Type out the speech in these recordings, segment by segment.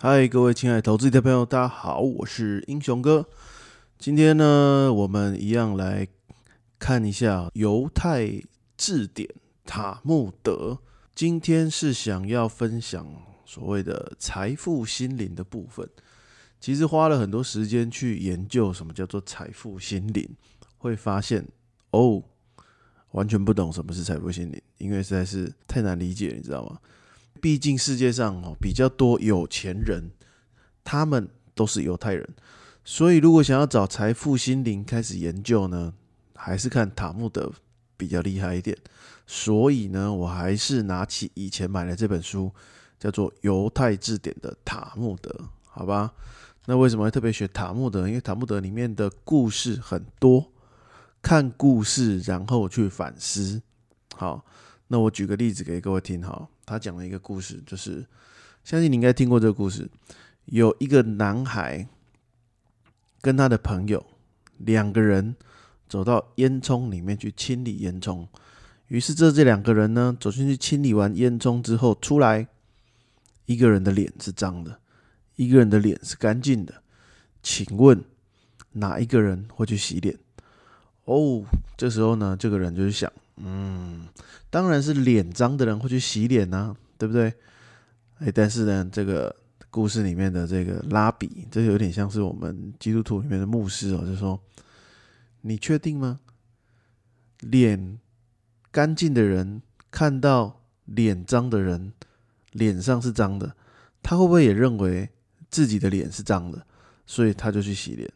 嗨，各位亲爱的投资的朋友，大家好，我是英雄哥。今天呢，我们一样来看一下犹太字典塔木德。今天是想要分享所谓的财富心灵的部分。其实花了很多时间去研究什么叫做财富心灵，会发现完全不懂什么是财富心灵，因为实在是太难理解，你知道吗？毕竟世界上比较多有钱人，他们都是犹太人，所以如果想要找财富心灵开始研究呢，还是看塔木德比较厉害一点。所以呢，我还是拿起以前买的这本书，叫做《犹太字典》的塔木德，好吧？那为什么会特别学塔木德？因为塔木德里面的故事很多，看故事然后去反思。好，那我举个例子给各位听好。他讲了一个故事，就是相信你应该听过这个故事。有一个男孩跟他的朋友两个人走到烟囱里面去清理烟囱，于是这两个人呢走进去清理完烟囱之后出来，一个人的脸是脏的，一个人的脸是干净的，请问哪一个人会去洗脸？这时候呢，这个人就想，当然是脸脏的人会去洗脸啊，对不对？但是呢，这个故事里面的这个拉比，这有点像是我们基督徒里面的牧师就说，你确定吗？脸干净的人看到脸脏的人脸上是脏的，他会不会也认为自己的脸是脏的，所以他就去洗脸？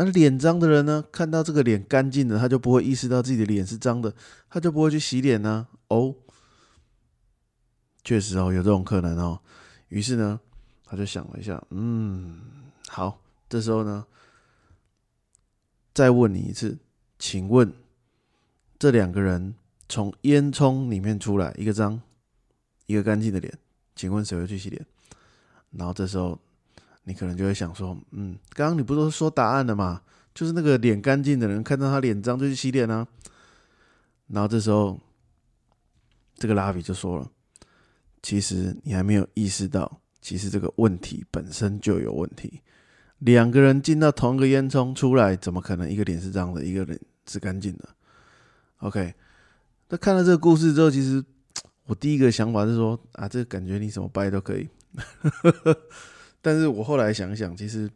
那脸脏的人呢，看到这个脸干净的，他就不会意识到自己的脸是脏的，他就不会去洗脸呢。确实有这种可能于是呢，他就想了一下，好，这时候呢，再问你一次，请问这两个人从烟囱里面出来，一个脏，一个干净的脸，请问谁会去洗脸？然后这时候你可能就会想说，刚刚你不都说答案了嘛？就是那个脸干净的人看到他脸脏就去洗脸啊。然后这时候，这个拉比就说了，其实你还没有意识到，其实这个问题本身就有问题。两个人进到同一个烟囱出来，怎么可能一个脸是脏的，一个脸是干净的 ？OK， 那看了这个故事之后，其实我第一个想法是说，这个感觉你什么掰都可以。但是我后来想想，其实，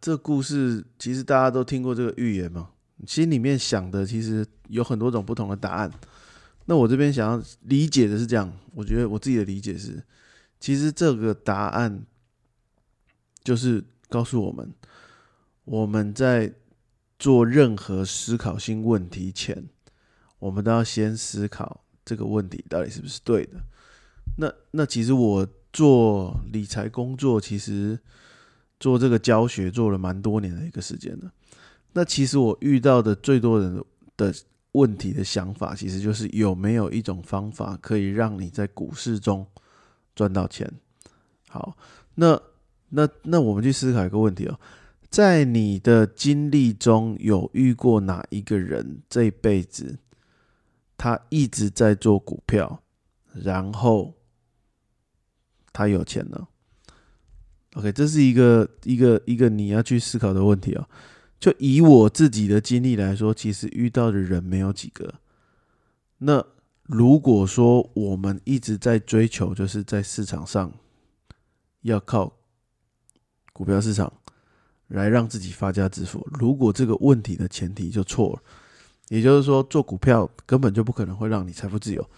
这故事其实大家都听过这个寓言嘛，心里面想的其实有很多种不同的答案。那我这边想要理解的是这样，我觉得我自己的理解是，其实这个答案就是告诉我们，我们在做任何思考性问题前，我们都要先思考这个问题到底是不是对的。那其实我做理财工作，其实做这个教学做了蛮多年的一个时间了。那其实我遇到的最多人的问题的想法，其实就是有没有一种方法可以让你在股市中赚到钱。好，那我们去思考一个问题在你的经历中有遇过哪一个人这辈子他一直在做股票，然后他有钱了 ？OK， 这是一个你要去思考的问题就以我自己的经历来说，其实遇到的人没有几个。那如果说我们一直在追求，就是在市场上要靠股票市场来让自己发家致富，如果这个问题的前提就错了，也就是说做股票根本就不可能会让你财富自由，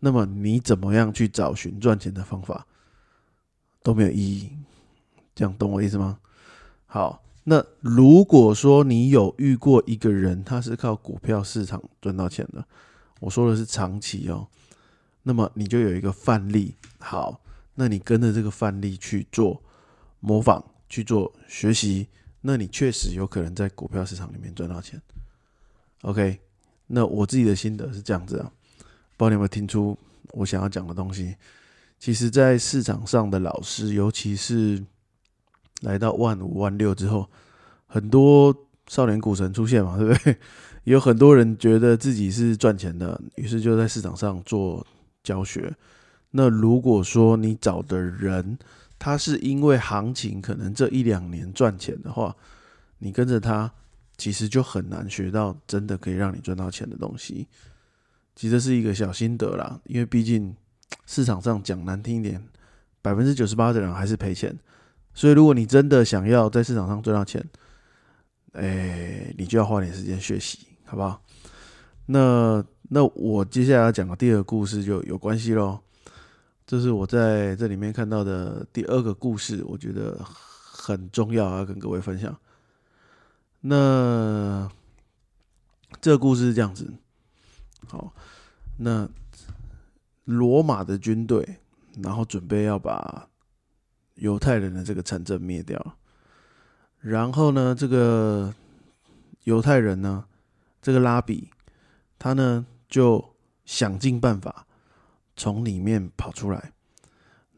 那么你怎么样去找寻赚钱的方法？都没有意义，这样懂我意思吗？好，那如果说你有遇过一个人，他是靠股票市场赚到钱的，我说的是长期那么你就有一个范例，好，那你跟着这个范例去做模仿，去做学习，那你确实有可能在股票市场里面赚到钱。OK， 那我自己的心得是这样子不知道你有没有听出我想要讲的东西？其实在市场上的老师，尤其是来到15,000、16,000之后，很多少年股神出现嘛，对不对？有很多人觉得自己是赚钱的，于是就在市场上做教学。那如果说你找的人他是因为行情可能这一两年赚钱的话，你跟着他其实就很难学到真的可以让你赚到钱的东西。其实这是一个小心得啦，因为毕竟市场上讲难听一点 98% 的人还是赔钱，所以如果你真的想要在市场上赚到钱，你就要花点时间学习，好不好？那我接下来要讲的第二个故事就有关系咯。这是我在这里面看到的第二个故事，我觉得很重要，要跟各位分享。那这个故事是这样子，好，那罗马的军队然后准备要把犹太人的这个城镇灭掉，然后呢，这个犹太人呢，这个拉比他呢就想尽办法从里面跑出来，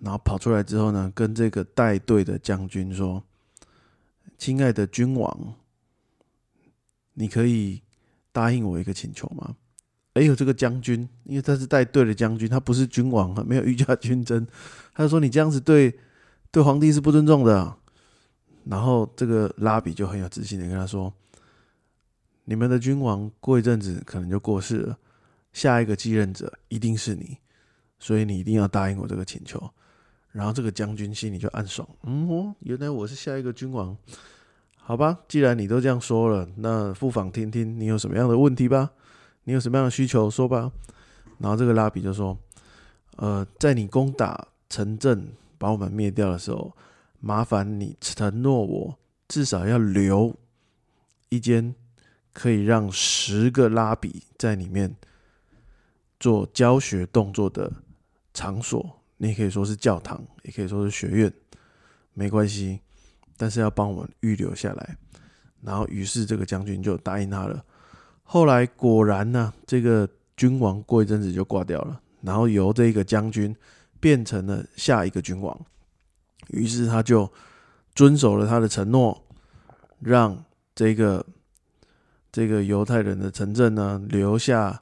然后跑出来之后呢，跟这个带队的将军说：“亲爱的君王，你可以答应我一个请求吗？”这个将军，因为他是带队的将军，他不是君王，没有御驾亲征，他就说：“你这样子对皇帝是不尊重的啊。”然后这个拉比就很有自信的跟他说：“你们的君王过一阵子可能就过世了。”下一个继任者一定是你，所以你一定要答应我这个请求。然后这个将军心里就暗爽，原来我是下一个君王，好吧，既然你都这样说了，那不妨听听你有什么样的问题吧，你有什么样的需求说吧。然后这个拉比就说，在你攻打城镇把我们灭掉的时候，麻烦你承诺我至少要留一间可以让10个拉比在里面做教学动作的场所，你也可以说是教堂，也可以说是学院，没关系，但是要帮我们预留下来。然后于是这个将军就答应他了。后来果然呢，这个君王过一阵子就挂掉了，然后由这个将军变成了下一个君王。于是他就遵守了他的承诺，让这个犹太人的城镇呢留下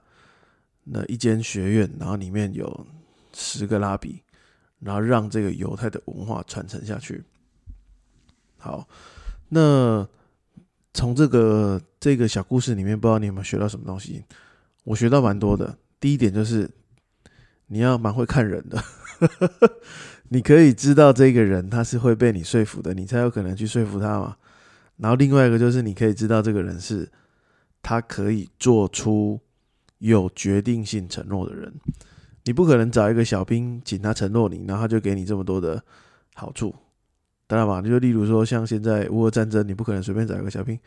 那一间学院，然后里面有10个拉比，然后让这个犹太的文化传承下去。好，那从这个小故事里面，不知道你有没有学到什么东西？我学到蛮多的。第一点就是你要蛮会看人的，你可以知道这个人他是会被你说服的，你才有可能去说服他嘛。然后另外一个就是你可以知道这个人是他可以做出有决定性承诺的人，你不可能找一个小兵请他承诺你，然后他就给你这么多的好处。当然吧，就例如说像现在乌俄战争，你不可能随便找一个小兵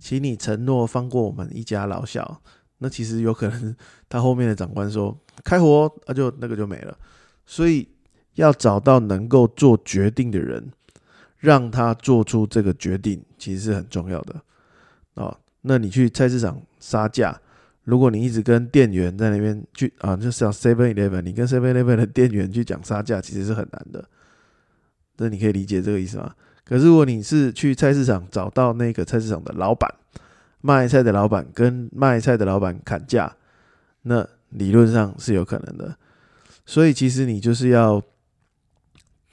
请你承诺放过我们一家老小，那其实有可能他后面的长官说开火，就那个就没了。所以要找到能够做决定的人，让他做出这个决定，其实是很重要的。那你去菜市场杀价，如果你一直跟店员在那边去啊，就像 Seven Eleven， 你跟 Seven Eleven 的店员去讲杀价，其实是很难的。那你可以理解这个意思吗？可是如果你是去菜市场找到那个菜市场的老板，卖菜的老板跟卖菜的老板砍价，那理论上是有可能的。所以其实你就是要，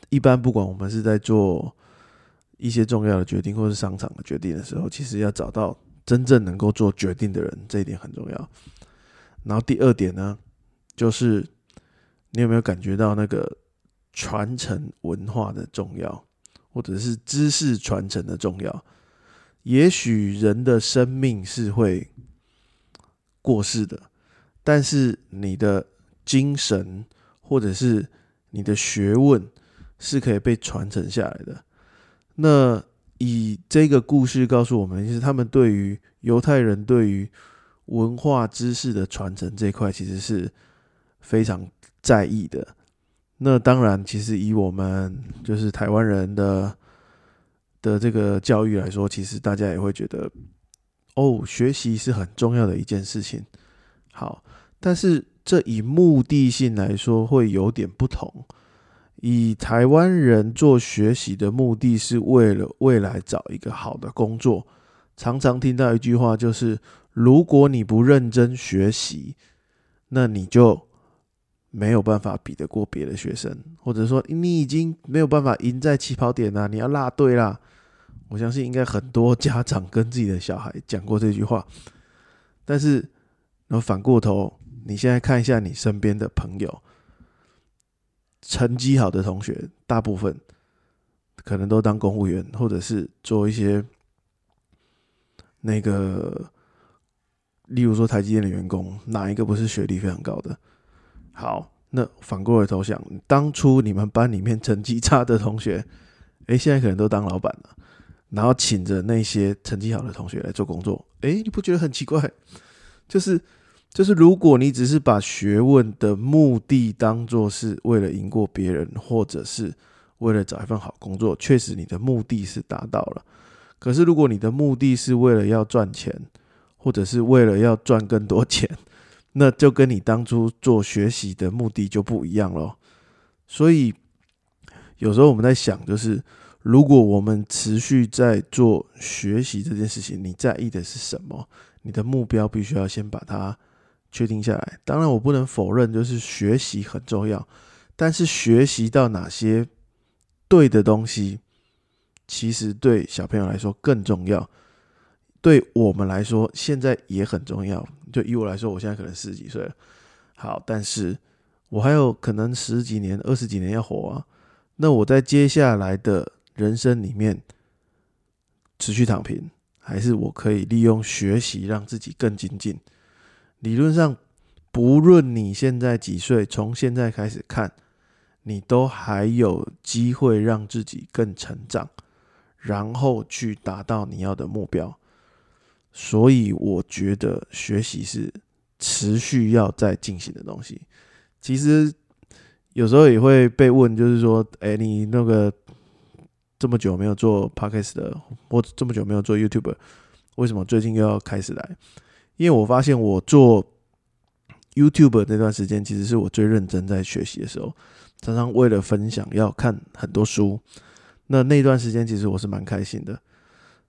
一般不管我们是在做一些重要的决定或是商场的决定的时候，其实要找到真正能够做决定的人，这一点很重要。然后第二点呢，就是你有没有感觉到那个传承文化的重要，或者是知识传承的重要？也许人的生命是会过世的，但是你的精神或者是你的学问是可以被传承下来的。那以这个故事告诉我们，就是他们对于犹太人对于文化知识的传承这一块，其实是非常在意的。那当然，其实以我们就是台湾人的这个教育来说，其实大家也会觉得，学习是很重要的一件事情。好，但是这以目的性来说会有点不同。以台湾人做学习的目的是为了未来找一个好的工作，常常听到一句话就是，如果你不认真学习，那你就没有办法比得过别的学生，或者说你已经没有办法赢在起跑点啦，你要落队啦。我相信应该很多家长跟自己的小孩讲过这句话，但是然后反过头，你现在看一下你身边的朋友，成绩好的同学大部分可能都当公务员，或者是做一些那个，例如说台积电的员工，哪一个不是学历非常高的？好，那反过来投想，当初你们班里面成绩差的同学，现在可能都当老板了，然后请着那些成绩好的同学来做工作，你不觉得很奇怪？就是如果你只是把学问的目的当作是为了赢过别人，或者是为了找一份好工作，确实你的目的是达到了。可是如果你的目的是为了要赚钱，或者是为了要赚更多钱，那就跟你当初做学习的目的就不一样了。所以有时候我们在想，就是如果我们持续在做学习这件事情，你在意的是什么？你的目标必须要先把它确定下来。当然我不能否认就是学习很重要，但是学习到哪些对的东西，其实对小朋友来说更重要，对我们来说现在也很重要。就以我来说，我现在可能40几岁了，好，但是我还有可能10几年20几年要活啊。那我在接下来的人生里面持续躺平，还是我可以利用学习让自己更精进？理论上不论你现在几岁，从现在开始看，你都还有机会让自己更成长，然后去达到你要的目标。所以我觉得学习是持续要再进行的东西。其实有时候也会被问，就是说你那个这么久没有做 Podcast 的，或这么久没有做 YouTuber， 为什么最近又要开始来？因为我发现我做 YouTuber 那段时间，其实是我最认真在学习的时候，常常为了分享要看很多书。那段时间其实我是蛮开心的。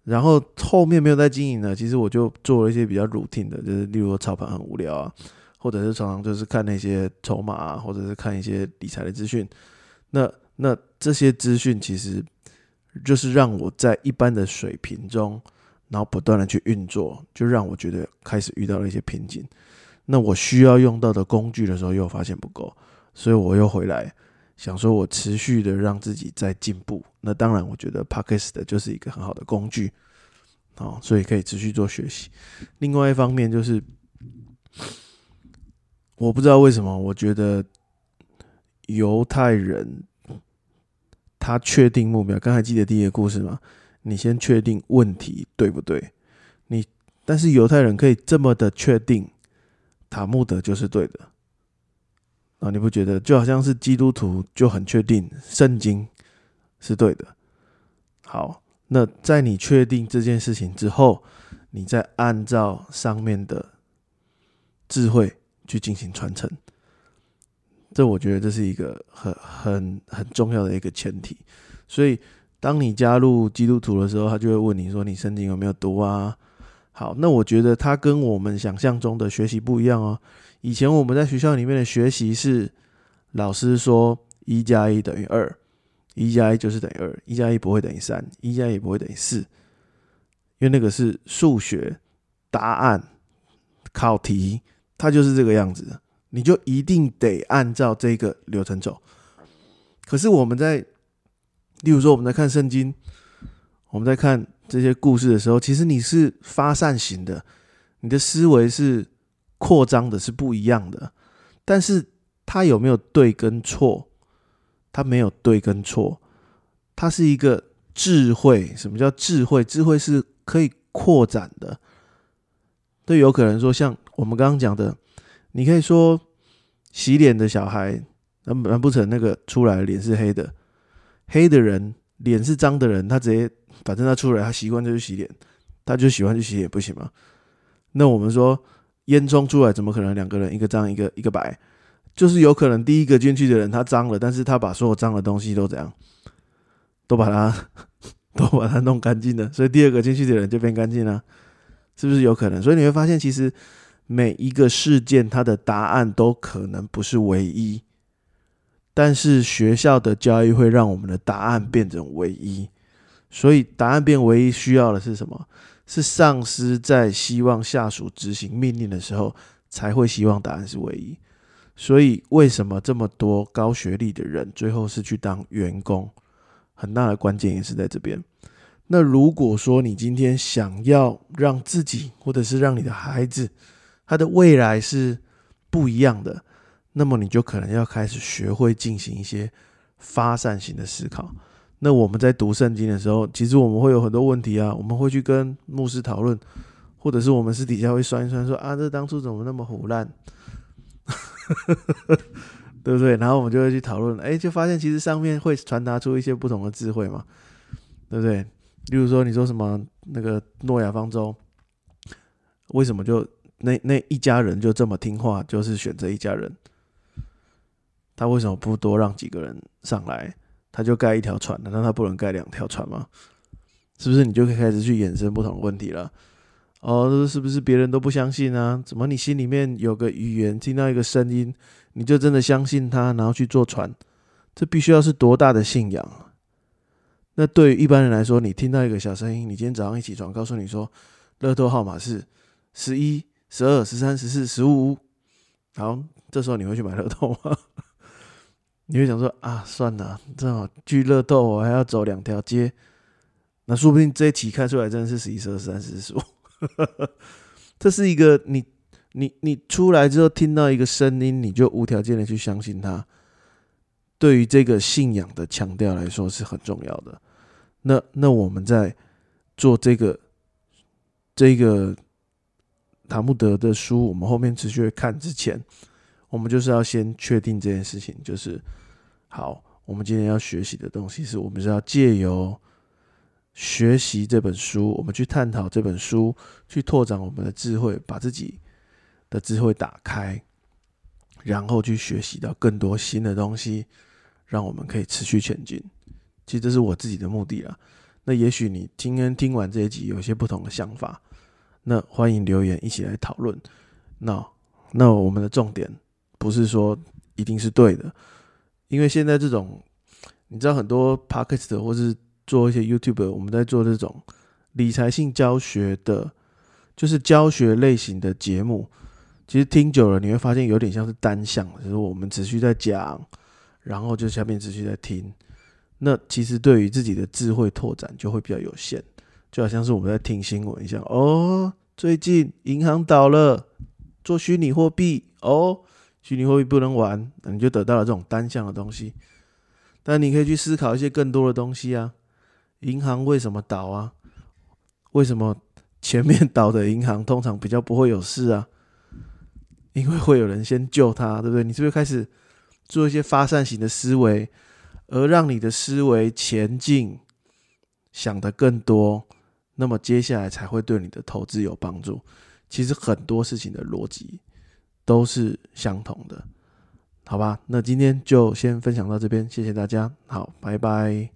然后后面没有再经营了，其实我就做了一些比较 routine 的，就是例如说操盘很无聊啊，或者是常常就是看那些筹码啊，或者是看一些理财的资讯。那这些资讯其实就是让我在一般的水平中，然后不断的去运作，就让我觉得开始遇到了一些瓶颈。那我需要用到的工具的时候又发现不够，所以我又回来想说我持续的让自己在进步。那当然我觉得 Podcast 就是一个很好的工具，所以可以持续做学习。另外一方面就是，我不知道为什么我觉得犹太人他确定目标，刚才记得第一个故事吗？你先确定问题对不对，但是犹太人可以这么的确定塔木德就是对的，你不觉得就好像是基督徒就很确定圣经是对的？好，那在你确定这件事情之后，你再按照上面的智慧去进行传承，这我觉得这是一个很重要的一个前提。所以当你加入基督徒的时候，他就会问你说你圣经有没有读啊？好，那我觉得他跟我们想象中的学习不一样哦。以前我们在学校里面的学习是老师说1+1等于2，1+1就是等于2，1+1不会等于3，1+1也不会等于4，因为那个是数学答案考题，它就是这个样子，你就一定得按照这个流程走。可是我们在例如说我们在看圣经，我们在看这些故事的时候，其实你是发散型的，你的思维是扩张的，是不一样的。但是它有没有对跟错？它没有对跟错，它是一个智慧。什么叫智慧？智慧是可以扩展的。对，有可能说像我们刚刚讲的，你可以说洗脸的小孩，难不成那个出来的脸是黑的？黑的人脸是脏的人，他直接反正他出来他习惯就去洗脸，他就喜欢去洗脸，不行吗？那我们说烟囱出来怎么可能两个人一个脏一个白？就是有可能第一个进去的人他脏了，但是他把所有脏的东西都怎样，都把它弄干净了，所以第二个进去的人就变干净了，是不是有可能？所以你会发现其实每一个事件它的答案都可能不是唯一，但是学校的教育会让我们的答案变成唯一，所以答案变唯一需要的是什么？是上司在希望下属执行命令的时候才会希望答案是唯一。所以为什么这么多高学历的人最后是去当员工，很大的关键也是在这边。那如果说你今天想要让自己或者是让你的孩子他的未来是不一样的，那么你就可能要开始学会进行一些发散型的思考。那我们在读圣经的时候，其实我们会有很多问题啊，我们会去跟牧师讨论，或者是我们私底下会算一算说啊，这当初怎么那么唬烂对不对？然后我们就会去讨论，就发现其实上面会传达出一些不同的智慧嘛，对不对？例如说你说什么那个诺亚方舟，为什么就那一家人就这么听话，就是选择一家人，他为什么不多让几个人上来，他就盖一条船，难道他不能盖两条船吗？是不是你就可以开始去衍生不同的问题了？是不是别人都不相信啊？怎么你心里面有个语言，听到一个声音，你就真的相信他，然后去坐船？这必须要是多大的信仰？那对于一般人来说，你听到一个小声音，你今天早上一起床，告诉你说，乐透号码是11、12、13、14、15。好，这时候你会去买乐透吗？你会想说啊，算了，正好去乐透，我还要走两条街，那说不定这一期开出来真的是11、12、13、14、15。这是一个你出来之后听到一个声音，你就无条件的去相信它，对于这个信仰的强调来说是很重要的。那我们在做这个塔木德的书，我们后面持续会看之前，我们就是要先确定这件事情，就是好，我们今天要学习的东西是我们是要借由学习这本书，我们去探讨这本书，去拓展我们的智慧，把自己的智慧打开，然后去学习到更多新的东西，让我们可以持续前进。其实这是我自己的目的啦。那也许你今天听完这一集有一些不同的想法，那欢迎留言一起来讨论。那我们的重点不是说一定是对的，因为现在这种你知道很多 podcast 或是做一些 YouTuber， 我们在做这种理财性教学的，就是教学类型的节目，其实听久了你会发现有点像是单向，就是我们持续在讲，然后就下面持续在听，那其实对于自己的智慧拓展就会比较有限，就好像是我们在听新闻一样，最近银行倒了，做虚拟货币，虚拟货币不能玩，你就得到了这种单向的东西，但你可以去思考一些更多的东西啊，银行为什么倒啊？为什么前面倒的银行通常比较不会有事啊？因为会有人先救它，对不对？你是不是开始做一些发散型的思维，而让你的思维前进，想得更多，那么接下来才会对你的投资有帮助。其实很多事情的逻辑都是相同的，好吧？那今天就先分享到这边，谢谢大家，好，拜拜。